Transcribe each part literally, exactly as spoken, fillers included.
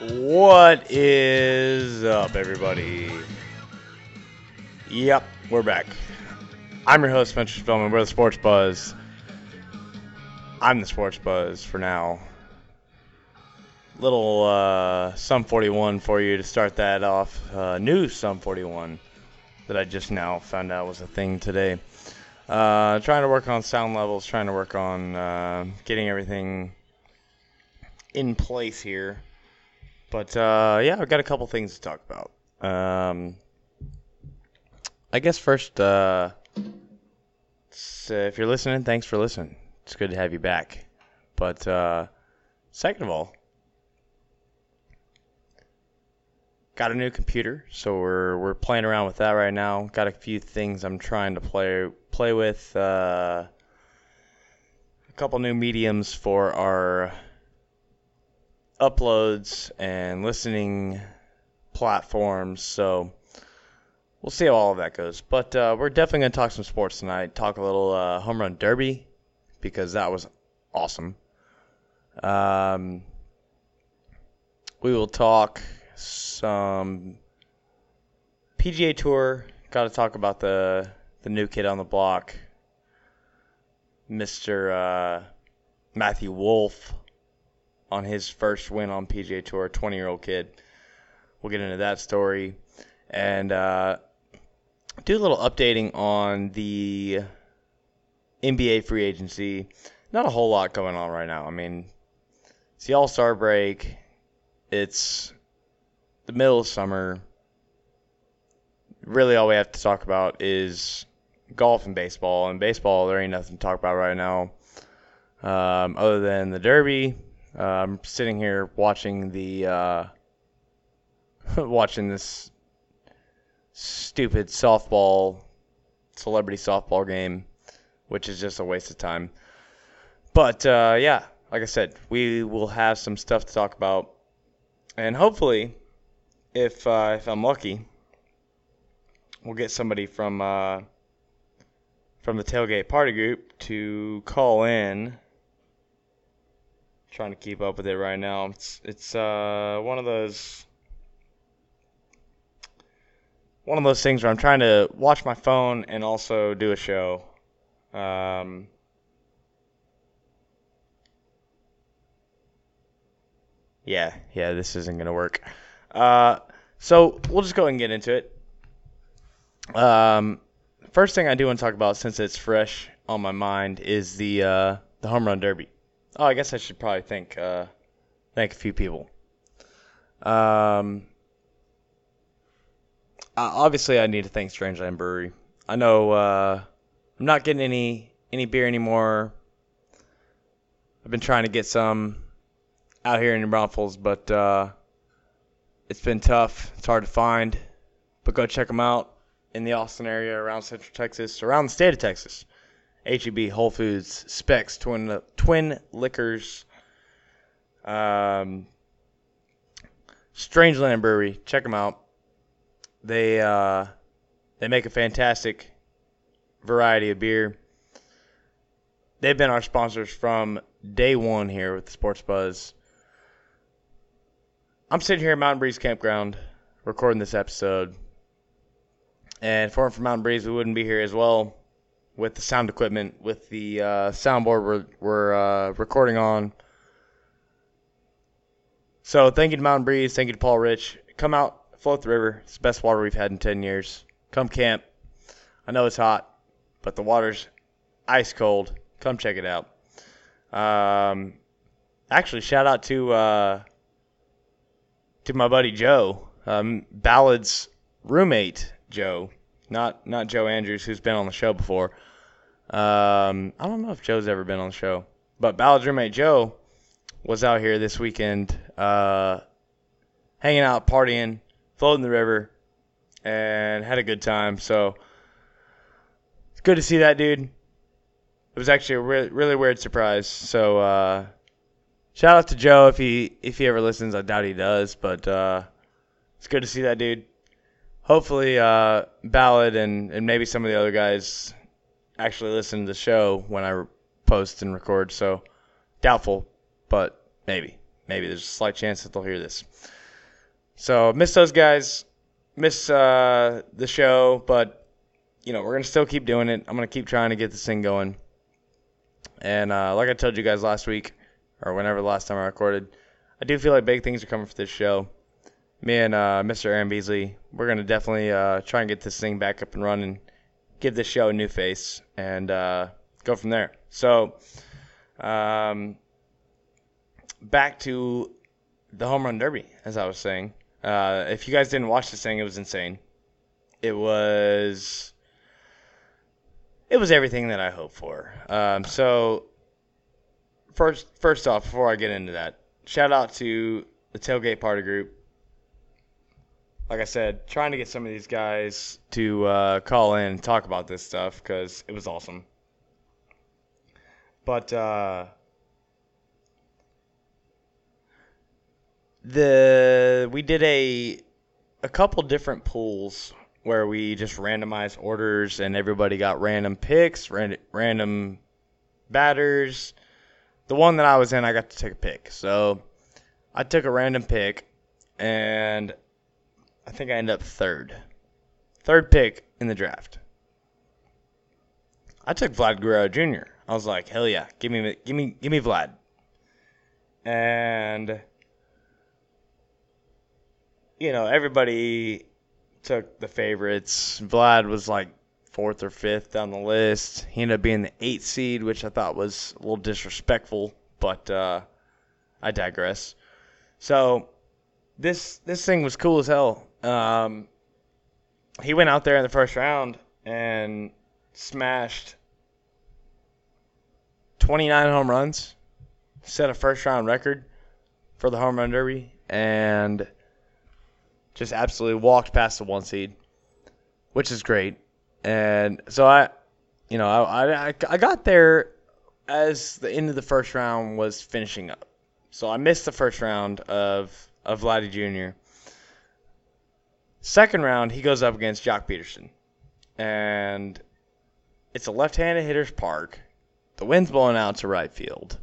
What is up, everybody? Yep, we're back. I'm your host, Spencer Filman. We're the Sports Buzz. I'm the Sports Buzz for now. Little uh, Sum forty-one for you to start that off. Uh, new Sum forty-one that I just now found out was a thing today. Uh, trying to work on sound levels, trying to work on uh, getting everything in place here. But, uh, yeah, I've got a couple things to talk about. Um, I guess first, uh, uh, if you're listening, thanks for listening. It's good to have you back. But uh, second of all, got a new computer, so we're we're playing around with that right now. Got a few things I'm trying to play play with. Uh, a couple new mediums for our uploads and listening platforms, so we'll see how all of that goes. But uh, we're definitely going to talk some sports tonight, talk a little uh, home run derby, because that was awesome. Um, we will talk some P G A Tour, got to talk about the, the new kid on the block, Mister Uh, Matthew Wolff, on his first win on P G A Tour, twenty-year-old kid. We'll get into that story. And uh, do a little updating on the N B A free agency. Not a whole lot going on right now. I mean, it's the All-Star break. It's the middle of summer. Really all we have to talk about is golf and baseball. And baseball, there ain't nothing to talk about right now um, other than the Derby. Uh, I'm sitting here watching the uh, watching this stupid softball celebrity softball game, which is just a waste of time. But uh, yeah, like I said, we will have some stuff to talk about, and hopefully, if uh, if I'm lucky, we'll get somebody from uh, from the tailgate party group to call in. Trying to keep up with it right now. It's it's uh one of those one of those things where I'm trying to watch my phone and also do a show. Um, yeah, yeah, this isn't gonna work. Uh, so we'll just go ahead and get into it. Um, first thing I do want to talk about, since it's fresh on my mind, is the uh, the home run derby. Oh, I guess I should probably thank uh, thank a few people. Um, obviously, I need to thank Strangeland Brewery. I know uh, I'm not getting any any beer anymore. I've been trying to get some out here in the Braunfels, but uh, it's been tough. It's hard to find. But go check them out in the Austin area, around Central Texas, around the state of Texas. H E B, Whole Foods, Specs, Twin Twin Liquors, um, Strangeland Brewery. Check them out. They uh, they make a fantastic variety of beer. They've been our sponsors from day one here with the Sports Buzz. I'm sitting here at Mountain Breeze Campground recording this episode, and if it weren't for Mountain Breeze, we wouldn't be here as well. With the sound equipment, with the uh, soundboard we're, we're uh, recording on. So thank you to Mountain Breeze. Thank you to Paul Rich. Come out, float the river. It's the best water we've had in ten years. Come camp. I know it's hot, but the water's ice cold. Come check it out. Um, actually, shout out to uh, to my buddy Joe, um, Ballard's roommate Joe. Not not Joe Andrews, who's been on the show before. Um, I don't know if Joe's ever been on the show. But Ballard's roommate Joe was out here this weekend uh, hanging out, partying, floating the river, and had a good time. So it's good to see that dude. It was actually a re- really weird surprise. So uh, shout out to Joe if he, if he ever listens. I doubt he does, but uh, it's good to see that dude. Hopefully, uh, Ballard and, and maybe some of the other guys actually listen to the show when I re- post and record. So, doubtful, but maybe. Maybe there's a slight chance that they'll hear this. So miss those guys, miss uh, the show, but you know we're gonna still keep doing it. I'm gonna keep trying to get this thing going. And uh, like I told you guys last week, or whenever the last time I recorded, I do feel like big things are coming for this show. Me and uh, Mister Aaron Beasley, we're gonna definitely uh, try and get this thing back up and running, give this show a new face, and uh, go from there. So, um, back to the home run derby, as I was saying. Uh, if you guys didn't watch this thing, it was insane. It was, it was everything that I hoped for. Um, so, first, first off, before I get into that, shout out to the tailgate party group. Like I said, trying to get some of these guys to uh, call in and talk about this stuff because it was awesome. But uh, the we did a a couple different pools where we just randomized orders and everybody got random picks, ran, random batters. The one that I was in, I got to take a pick. So I took a random pick and I think I ended up third. Third pick in the draft. I took Vlad Guerrero Junior I was like, hell yeah, give me give me give me Vlad. And you know, everybody took the favorites. Vlad was like fourth or fifth down the list. He ended up being the eighth seed, which I thought was a little disrespectful, but uh, I digress. So this this thing was cool as hell. Um, he went out there in the first round and smashed twenty-nine home runs, set a first-round record for the home run derby, and just absolutely walked past the one seed, which is great. And so I, you know, I, I, I got there as the end of the first round was finishing up. So I missed the first round of of Vladdy Junior Second round, he goes up against Joc Pederson, and it's a left-handed hitter's park. The wind's blowing out to right field.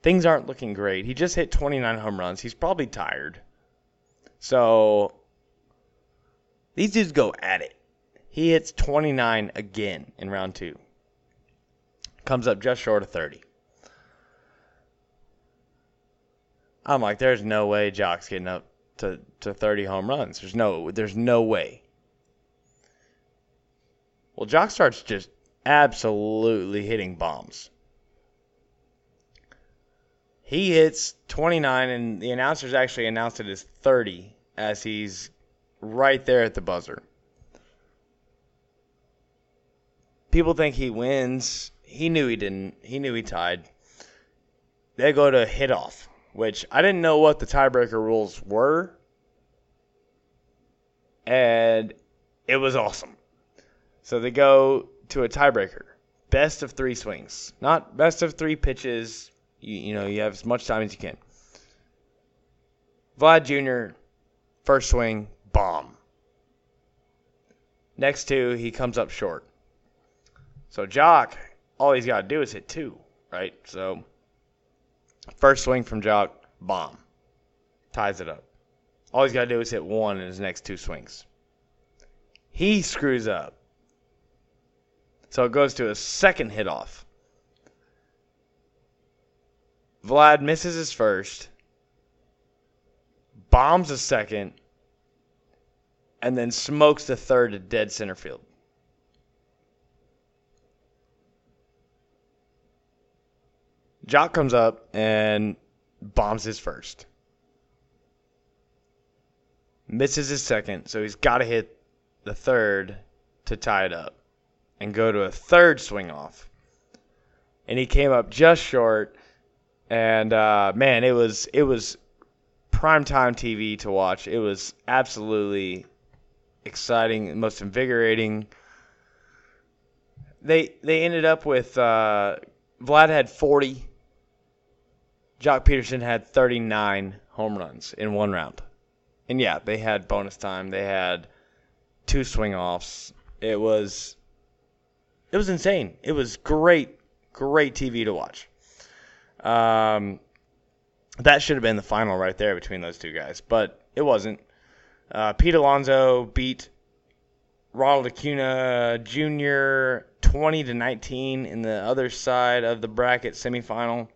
Things aren't looking great. He just hit twenty-nine home runs. He's probably tired. So these dudes go at it. He hits twenty-nine again in round two. Comes up just short of thirty. I'm like, there's no way Joc's getting up to, to thirty home runs. There's no there's no way. Well, Joc starts just absolutely hitting bombs. He hits twenty-nine, and the announcers actually announced it as thirty as he's right there at the buzzer. People think he wins. He knew he didn't. He knew he tied. They go to hit off, which I didn't know what the tiebreaker rules were, and it was awesome. So they go to a tiebreaker. Best of three swings. Not best of three pitches. You, you know, you have as much time as you can. Vlad Junior, first swing, bomb. Next two, he comes up short. So Joc, all he's got to do is hit two, right? So first swing from Joc, bomb. Ties it up. All he's got to do is hit one in his next two swings. He screws up. So it goes to a second hit off. Vlad misses his first, bombs a second, and then smokes the third to dead center field. Joc comes up and bombs his first. Misses his second, so he's got to hit the third to tie it up and go to a third swing off. And he came up just short. And, uh, man, it was it was primetime T V to watch. It was absolutely exciting, most invigorating. They they ended up with uh, Vlad had forty. Joc Pederson had thirty-nine home runs in one round. And, yeah, they had bonus time. They had two swing-offs. It was... It was insane. It was great, great T V to watch. Um, that should have been the final right there between those two guys, but it wasn't. Uh, Pete Alonso beat Ronald Acuna Junior twenty to nineteen in the other side of the bracket semifinal.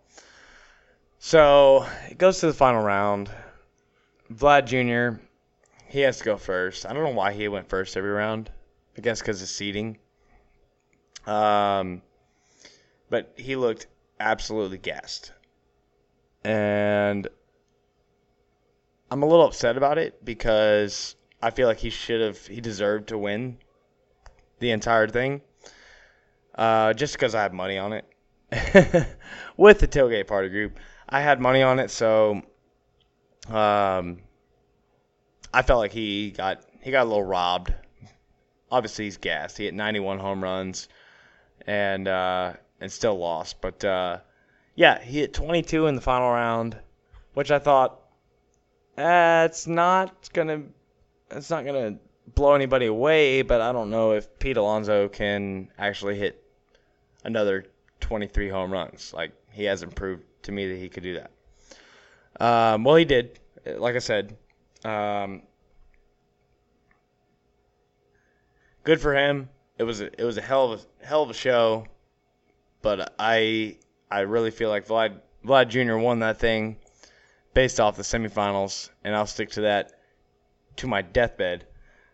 So it goes to the final round. Vlad Junior, he has to go first. I don't know why he went first every round. I guess because of seeding. Um, but he looked absolutely gassed. And I'm a little upset about it because I feel like he should have, he deserved to win the entire thing. Uh, just because I had money on it. With the tailgate party group, I had money on it, so um, I felt like he got he got a little robbed. Obviously, he's gassed. He hit ninety-one home runs, and uh, and still lost. But uh, yeah, he hit twenty-two in the final round, which I thought eh, it's not gonna it's not gonna blow anybody away. But I don't know if Pete Alonso can actually hit another twenty-three home runs. Like, he hasn't proved to me that he could do that. Um, well, he did. Like I said, um, good for him. It was a, it was a hell of a hell of a show. But I I really feel like Vlad Vlad Junior won that thing based off the semifinals, and I'll stick to that to my deathbed.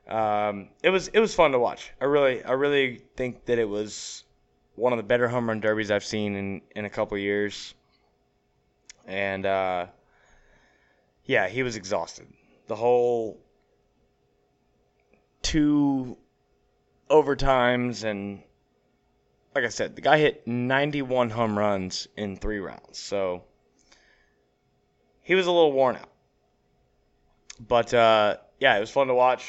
Um, it was it was fun to watch. I really I really think that it was one of the better home run derbies I've seen in, in a couple years. And, uh, yeah, he was exhausted. The whole two overtimes, and like I said, the guy hit ninety-one home runs in three rounds. So he was a little worn out. But, uh, yeah, it was fun to watch.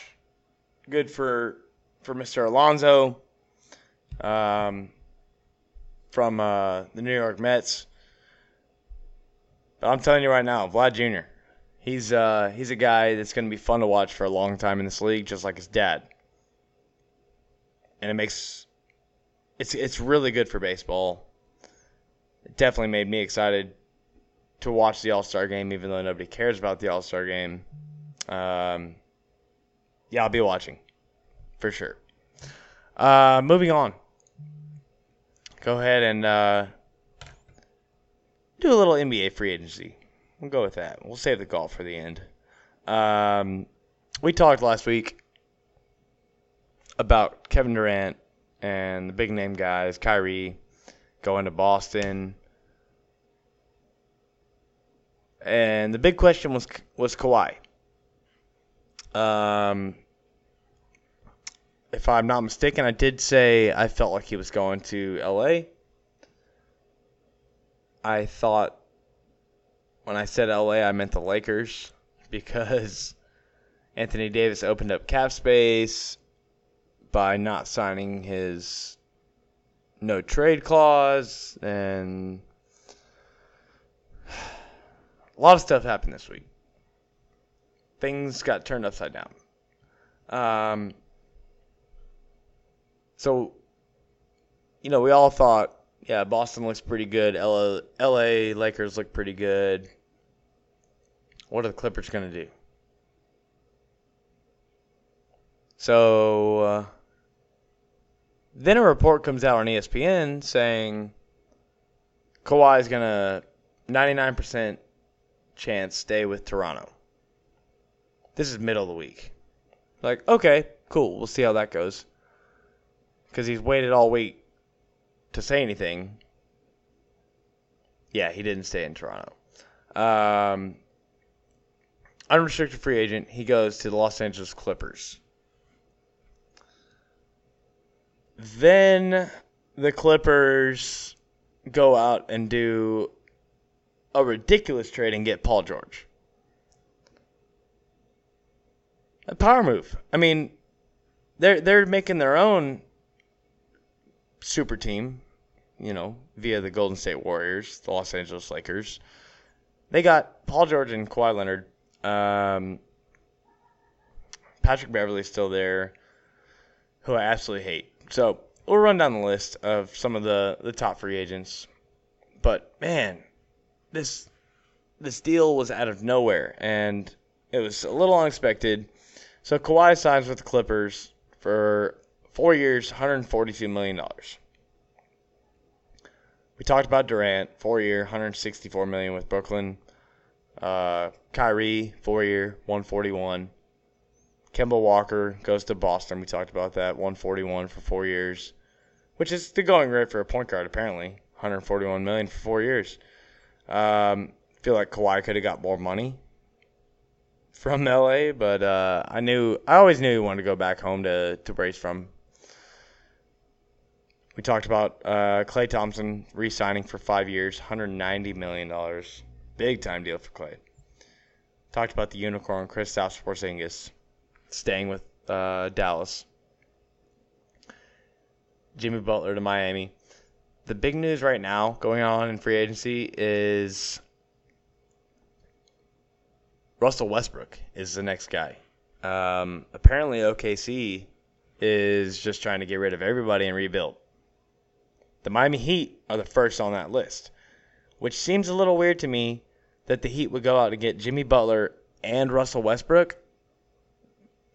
Good for for Mister Alonso. Um... from uh, the New York Mets. But I'm telling you right now, Vlad Junior, he's uh, he's a guy that's going to be fun to watch for a long time in this league, just like his dad. And it makes it's it's really good for baseball. It definitely made me excited to watch the All-Star Game, even though nobody cares about the All-Star Game. Um, yeah, I'll be watching for sure. Uh, moving on. Go ahead and uh, do a little N B A free agency. We'll go with that. We'll save the golf for the end. Um, we talked last week about Kevin Durant and the big-name guys, Kyrie, going to Boston. And the big question was was Kawhi. Um, if I'm not mistaken, I did say I felt like he was going to L A. I thought when I said L A, I meant the Lakers because Anthony Davis opened up cap space by not signing his no trade clause, and a lot of stuff happened this week. Things got turned upside down. Um... So, you know, we all thought, yeah, Boston looks pretty good. L A, L A Lakers look pretty good. What are the Clippers going to do? So, uh, then a report comes out on E S P N saying Kawhi is going to, ninety-nine percent chance, stay with Toronto. This is middle of the week. Like, okay, cool. We'll see how that goes. Because he's waited all week to say anything. Yeah, he didn't stay in Toronto. Um, unrestricted free agent, he goes to the Los Angeles Clippers. Then the Clippers go out and do a ridiculous trade and get Paul George. A power move. I mean, they're they're making their own super team, you know, via the Golden State Warriors, the Los Angeles Lakers. They got Paul George and Kawhi Leonard. Um, Patrick Beverley's still there, who I absolutely hate. So we'll run down the list of some of the, the top free agents. But, man, this this deal was out of nowhere, and it was a little unexpected. So Kawhi signs with the Clippers for four years, one hundred forty-two million dollars. We talked about Durant, four-year, one hundred sixty-four million dollars with Brooklyn. Uh, Kyrie, four-year, one hundred forty-one million dollars. Kemba Walker goes to Boston. We talked about that, one hundred forty-one million dollars for four years, which is the going rate for a point guard, apparently, one hundred forty-one million dollars for four years. Um, I feel like Kawhi could have got more money from L A, but uh, I knew I always knew he wanted to go back home to, to where he's from. We talked about uh, Clay Thompson re-signing for five years, one hundred ninety million dollars. Big-time deal for Clay. Talked about the unicorn, Chris Paul Porzingis, staying with uh, Dallas. Jimmy Butler to Miami. The big news right now going on in free agency is Russell Westbrook is the next guy. Um, apparently O K C is just trying to get rid of everybody and rebuild. The Miami Heat are the first on that list, which seems a little weird to me that the Heat would go out and get Jimmy Butler and Russell Westbrook.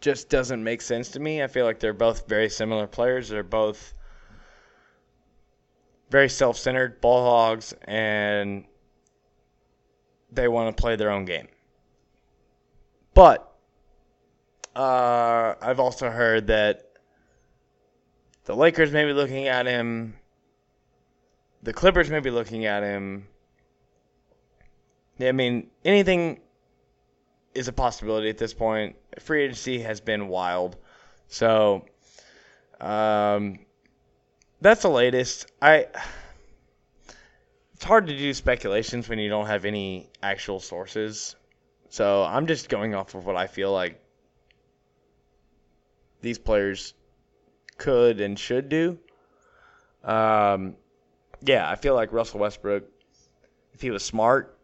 Just doesn't make sense to me. I feel like they're both very similar players. They're both very self-centered ball hogs, and they want to play their own game. But uh, I've also heard that the Lakers may be looking at him. The Clippers may be looking at him. I mean, anything is a possibility at this point. Free agency has been wild. So, um, that's the latest. I It's hard to do speculations when you don't have any actual sources. So, I'm just going off of what I feel like these players could and should do. Um... Yeah, I feel like Russell Westbrook, if he was smart,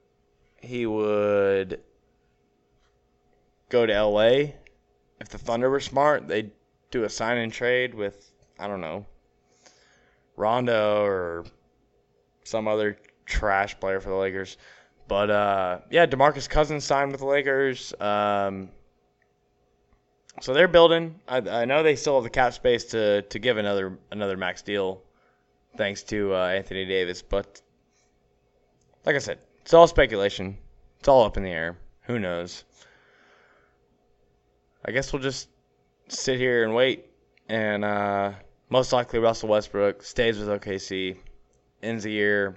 he would go to L A. If the Thunder were smart, they'd do a sign and trade with, I don't know, Rondo or some other trash player for the Lakers. But, uh, yeah, DeMarcus Cousins signed with the Lakers. Um, so they're building. I, I know they still have the cap space to, to give another another max deal, thanks to uh, Anthony Davis. But like I said, it's all speculation. It's all up in the air. Who knows? I guess we'll just sit here and wait. And uh, most likely Russell Westbrook stays with O K C, ends the year,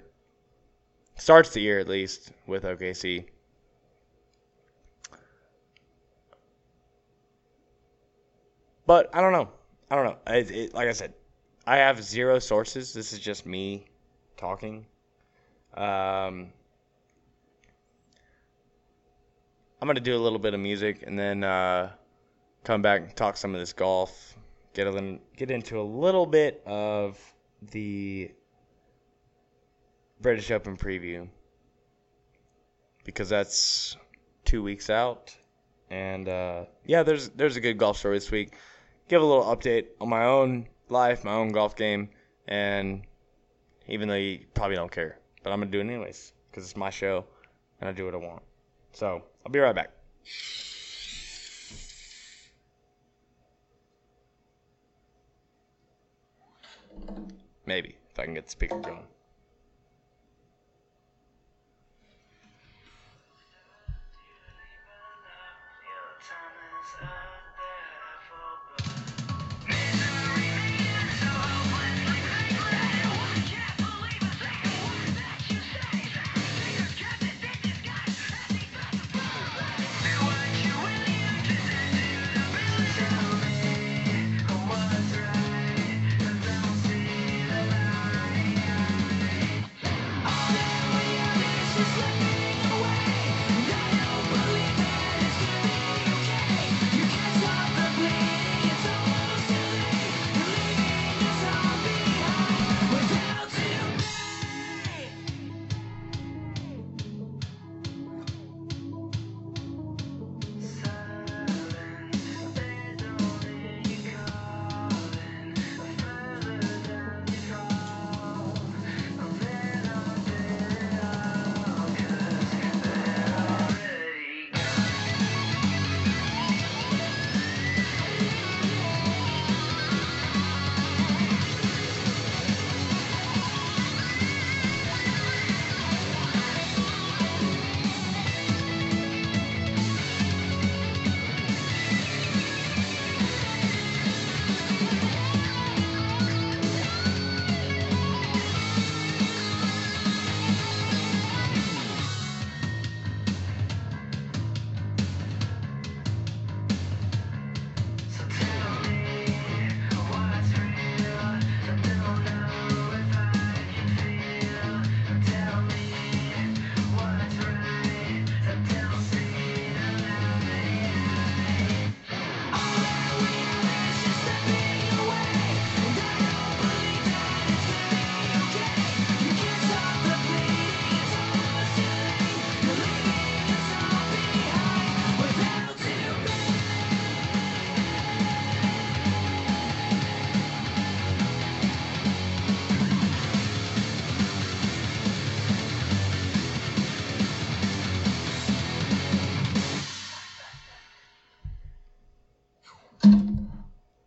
starts the year at least with O K C. But I don't know. I don't know. It, it, like I said, I have zero sources. This is just me talking. Um, I'm going to do a little bit of music and then uh, come back and talk some of this golf. Get a, get into a little bit of the British Open preview, because that's two weeks out. And, uh, yeah, there's, there's a good golf story this week. Give a little update on my own life, my own golf game, and even though you probably don't care, but I'm gonna do it anyways because it's my show and I do what I want. So I'll be right back. Maybe if I can get the speaker going.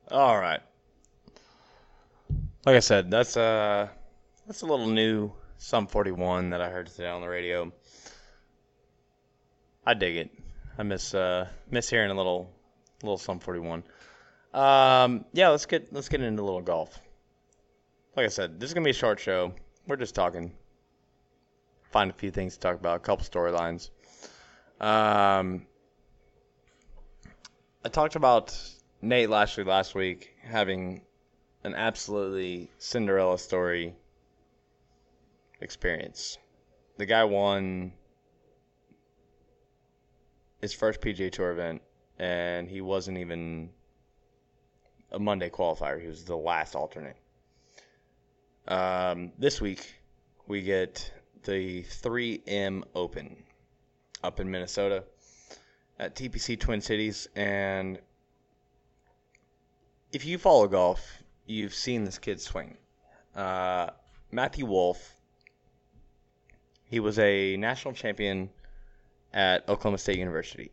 All right. Like I said, that's uh that's a little new Sum forty-one that I heard today on the radio. I dig it. I miss uh miss hearing a little little Sum forty-one. Um yeah, let's get let's get into a little golf. Like I said, this is gonna be a short show. We're just talking. Find a few things to talk about, a couple storylines. Um I talked about Nate Lashley last week having an absolutely Cinderella story experience. The guy won his first P G A Tour event, and he wasn't even a Monday qualifier. He was the last alternate. Um, this week, we get the three M Open up in Minnesota at T P C Twin Cities, and if you follow golf, you've seen this kid swing. Uh, Matthew Wolff, he was a national champion at Oklahoma State University,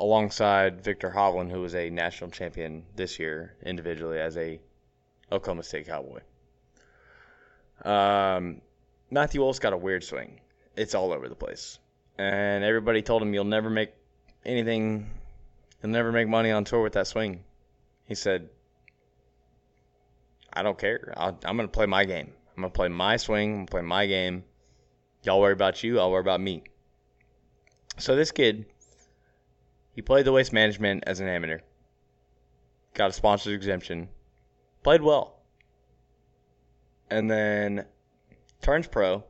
alongside Victor Hovland, who was a national champion this year individually as a Oklahoma State Cowboy. Um, Matthew Wolff's got a weird swing. It's all over the place. And everybody told him, you'll never make anything... He'll never make money on tour with that swing. He said, I don't care. I'll, I'm going to play my game. I'm going to play my swing. I'm going to play my game. Y'all worry about you. I'll worry about me. So this kid, he played the waste management as an amateur. Got a sponsor's exemption. Played well. And then turns pro.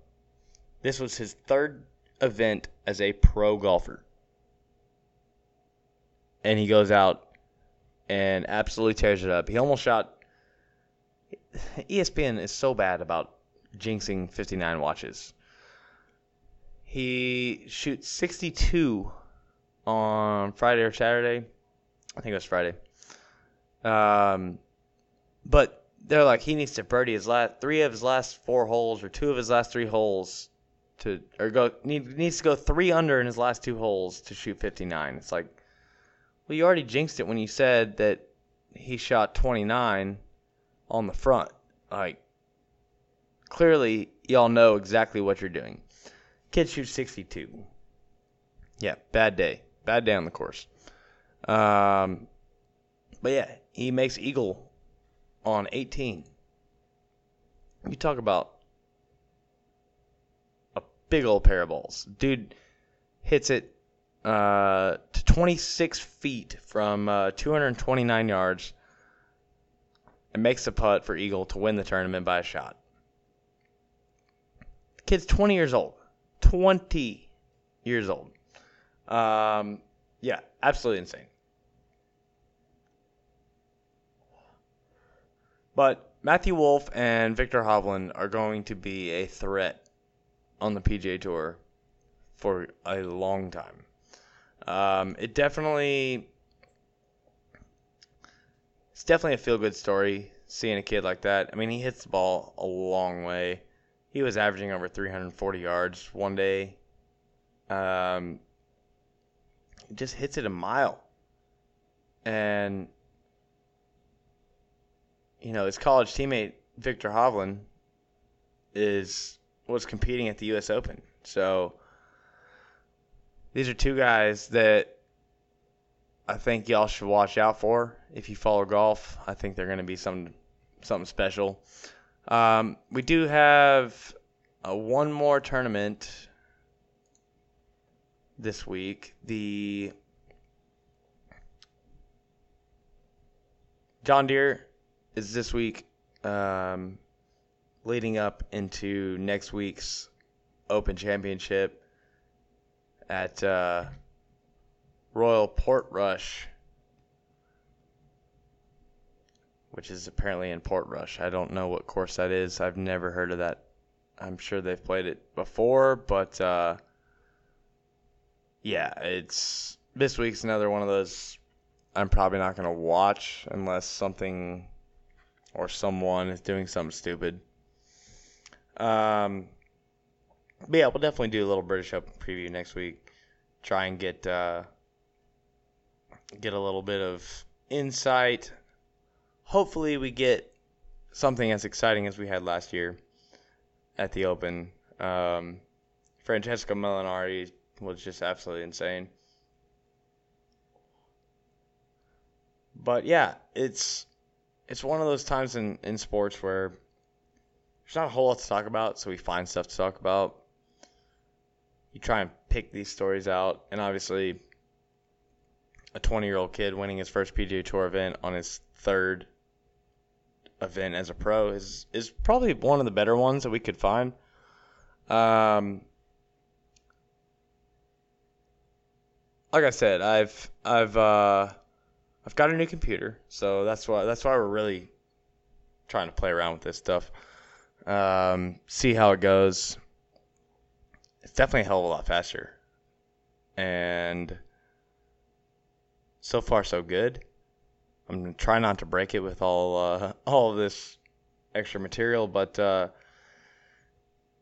This was his third event as a pro golfer. And he goes out and absolutely tears it up. He almost shot... E S P N is so bad about jinxing fifty-nine watches. He shoots sixty-two on Friday or Saturday. I think it was Friday. Um, but they're like, he needs to birdie his last three of his last four holes or two of his last three holes to... or go need, needs to go three under in his last two holes to shoot fifty-nine. It's like... Well, you already jinxed it when you said that he shot twenty-nine on the front. Like, clearly, y'all know exactly what you're doing. Kid shoots sixty-two. Yeah, bad day. Bad day on the course. Um, but, yeah, he makes eagle on eighteen. You talk about a big old pair of balls. Dude hits it. Uh, to twenty-six feet from uh, two hundred twenty-nine yards and makes the putt for eagle to win the tournament by a shot. The kid's twenty years old. twenty years old. Um, yeah, absolutely insane. But Matthew Wolff and Victor Hovland are going to be a threat on the P G A Tour for a long time. Um, it definitely, it's definitely a feel-good story, seeing a kid like that. I mean, he hits the ball a long way. He was averaging over three hundred forty yards one day. Um, he just hits it a mile. And, you know, his college teammate, Victor Hovland, is, was competing at the U S Open. So... these are two guys that I think y'all should watch out for if you follow golf. I think they're going to be some something special. Um, we do have a one more tournament this week. The John Deere is this week, um, leading up into next week's Open Championship at uh, Royal Portrush, which is apparently in Portrush. I don't know what course that is. I've never heard of that. I'm sure they've played it before, but uh, yeah, it's this week's another one of those I'm probably not going to watch unless something or someone is doing something stupid. Um... But, yeah, we'll definitely do a little British Open preview next week. Try and get uh, get a little bit of insight. Hopefully we get something as exciting as we had last year at the Open. Um, Francesco Molinari was just absolutely insane. But, yeah, it's it's one of those times in, in sports where there's not a whole lot to talk about, so we find stuff to talk about. You try and pick these stories out, and obviously a twenty-year-old kid winning his first P G A Tour event on his third event as a pro is, is probably one of the better ones that we could find. Um, like I said, I've I've uh, I've got a new computer, so that's why that's why we're really trying to play around with this stuff. Um, see how it goes. It's definitely a hell of a lot faster, and so far so good. I'm gonna try not to break it with all uh, all of this extra material, but uh,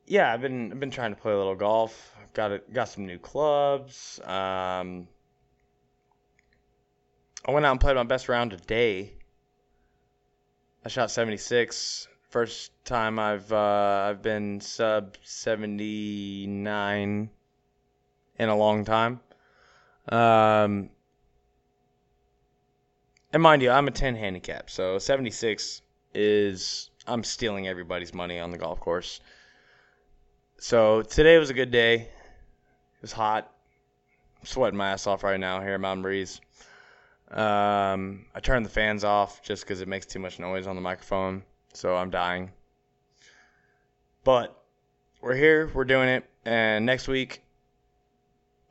yeah, I've been I've been trying to play a little golf. I've got a, got some new clubs. Um, I went out and played my best round today. I shot seventy-six. First time I've uh, I've been sub seventy-nine in a long time. Um, and mind you, I'm a ten handicap, so seventy-six is I'm stealing everybody's money on the golf course. So today was a good day. It was hot. I'm sweating my ass off right now here at Mountain Breeze. Um, I turned the fans off just because it makes too much noise on the microphone. So I'm dying. But we're here. We're doing it. And next week,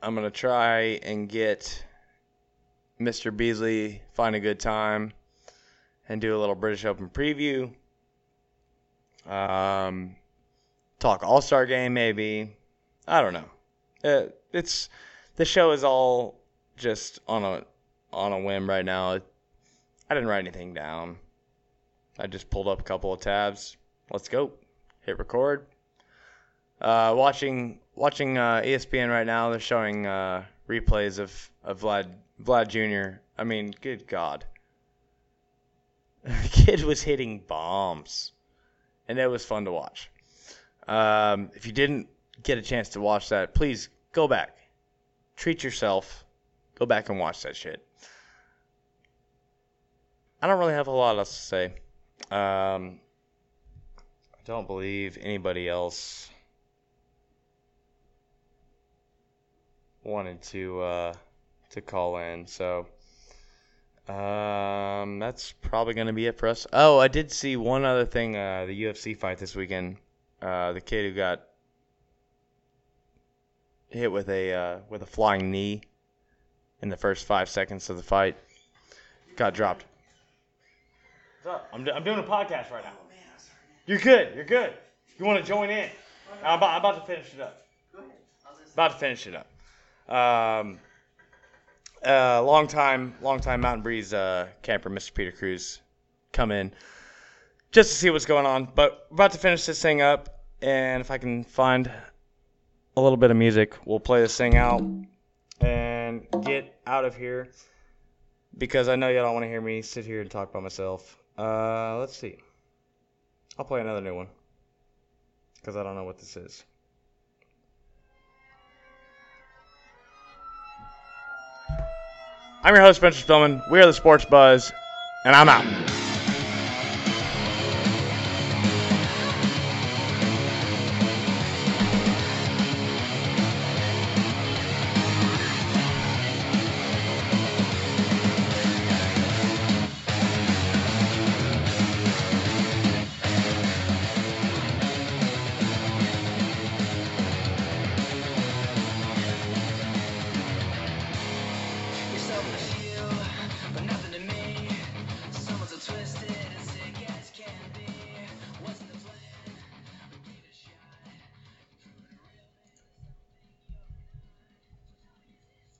I'm going to try and get Mister Beasley, find a good time, and do a little British Open preview. Um, talk All-Star game maybe. I don't know. It, it's the show is all just on a on a whim right now. I didn't write anything down. I just pulled up a couple of tabs. Let's go. Hit record. Uh, watching watching uh, E S P N right now. They're showing uh, replays of, of Vlad Vlad Junior I mean, good God. The kid was hitting bombs. And that was fun to watch. Um, if you didn't get a chance to watch that, please go back. Treat yourself. Go back and watch that shit. I don't really have a lot else to say. Um, I don't believe anybody else wanted to uh, to call in, so um, that's probably going to be it for us. Oh, I did see one other thing, uh, the U F C fight this weekend. Uh, the kid who got hit with a uh, with a flying knee in the first five seconds of the fight got dropped. Up. I'm, do- I'm doing a podcast right now. Oh, man, I'm sorry, man. You're good. You're good. You want to join in? I'm about, I'm about to finish it up. Go ahead. About to finish it up. Um, uh, long time, long time Mountain Breeze uh, camper, Mister Peter Cruz, come in just to see what's going on. But about to finish this thing up, and if I can find a little bit of music, we'll play this thing out and get out of here because I know y'all don't want to hear me sit here and talk by myself. Uh, let's see. I'll play another new one because I don't know what this is. I'm your host, Spencer Filman. We are the Sports Buzz, and I'm out.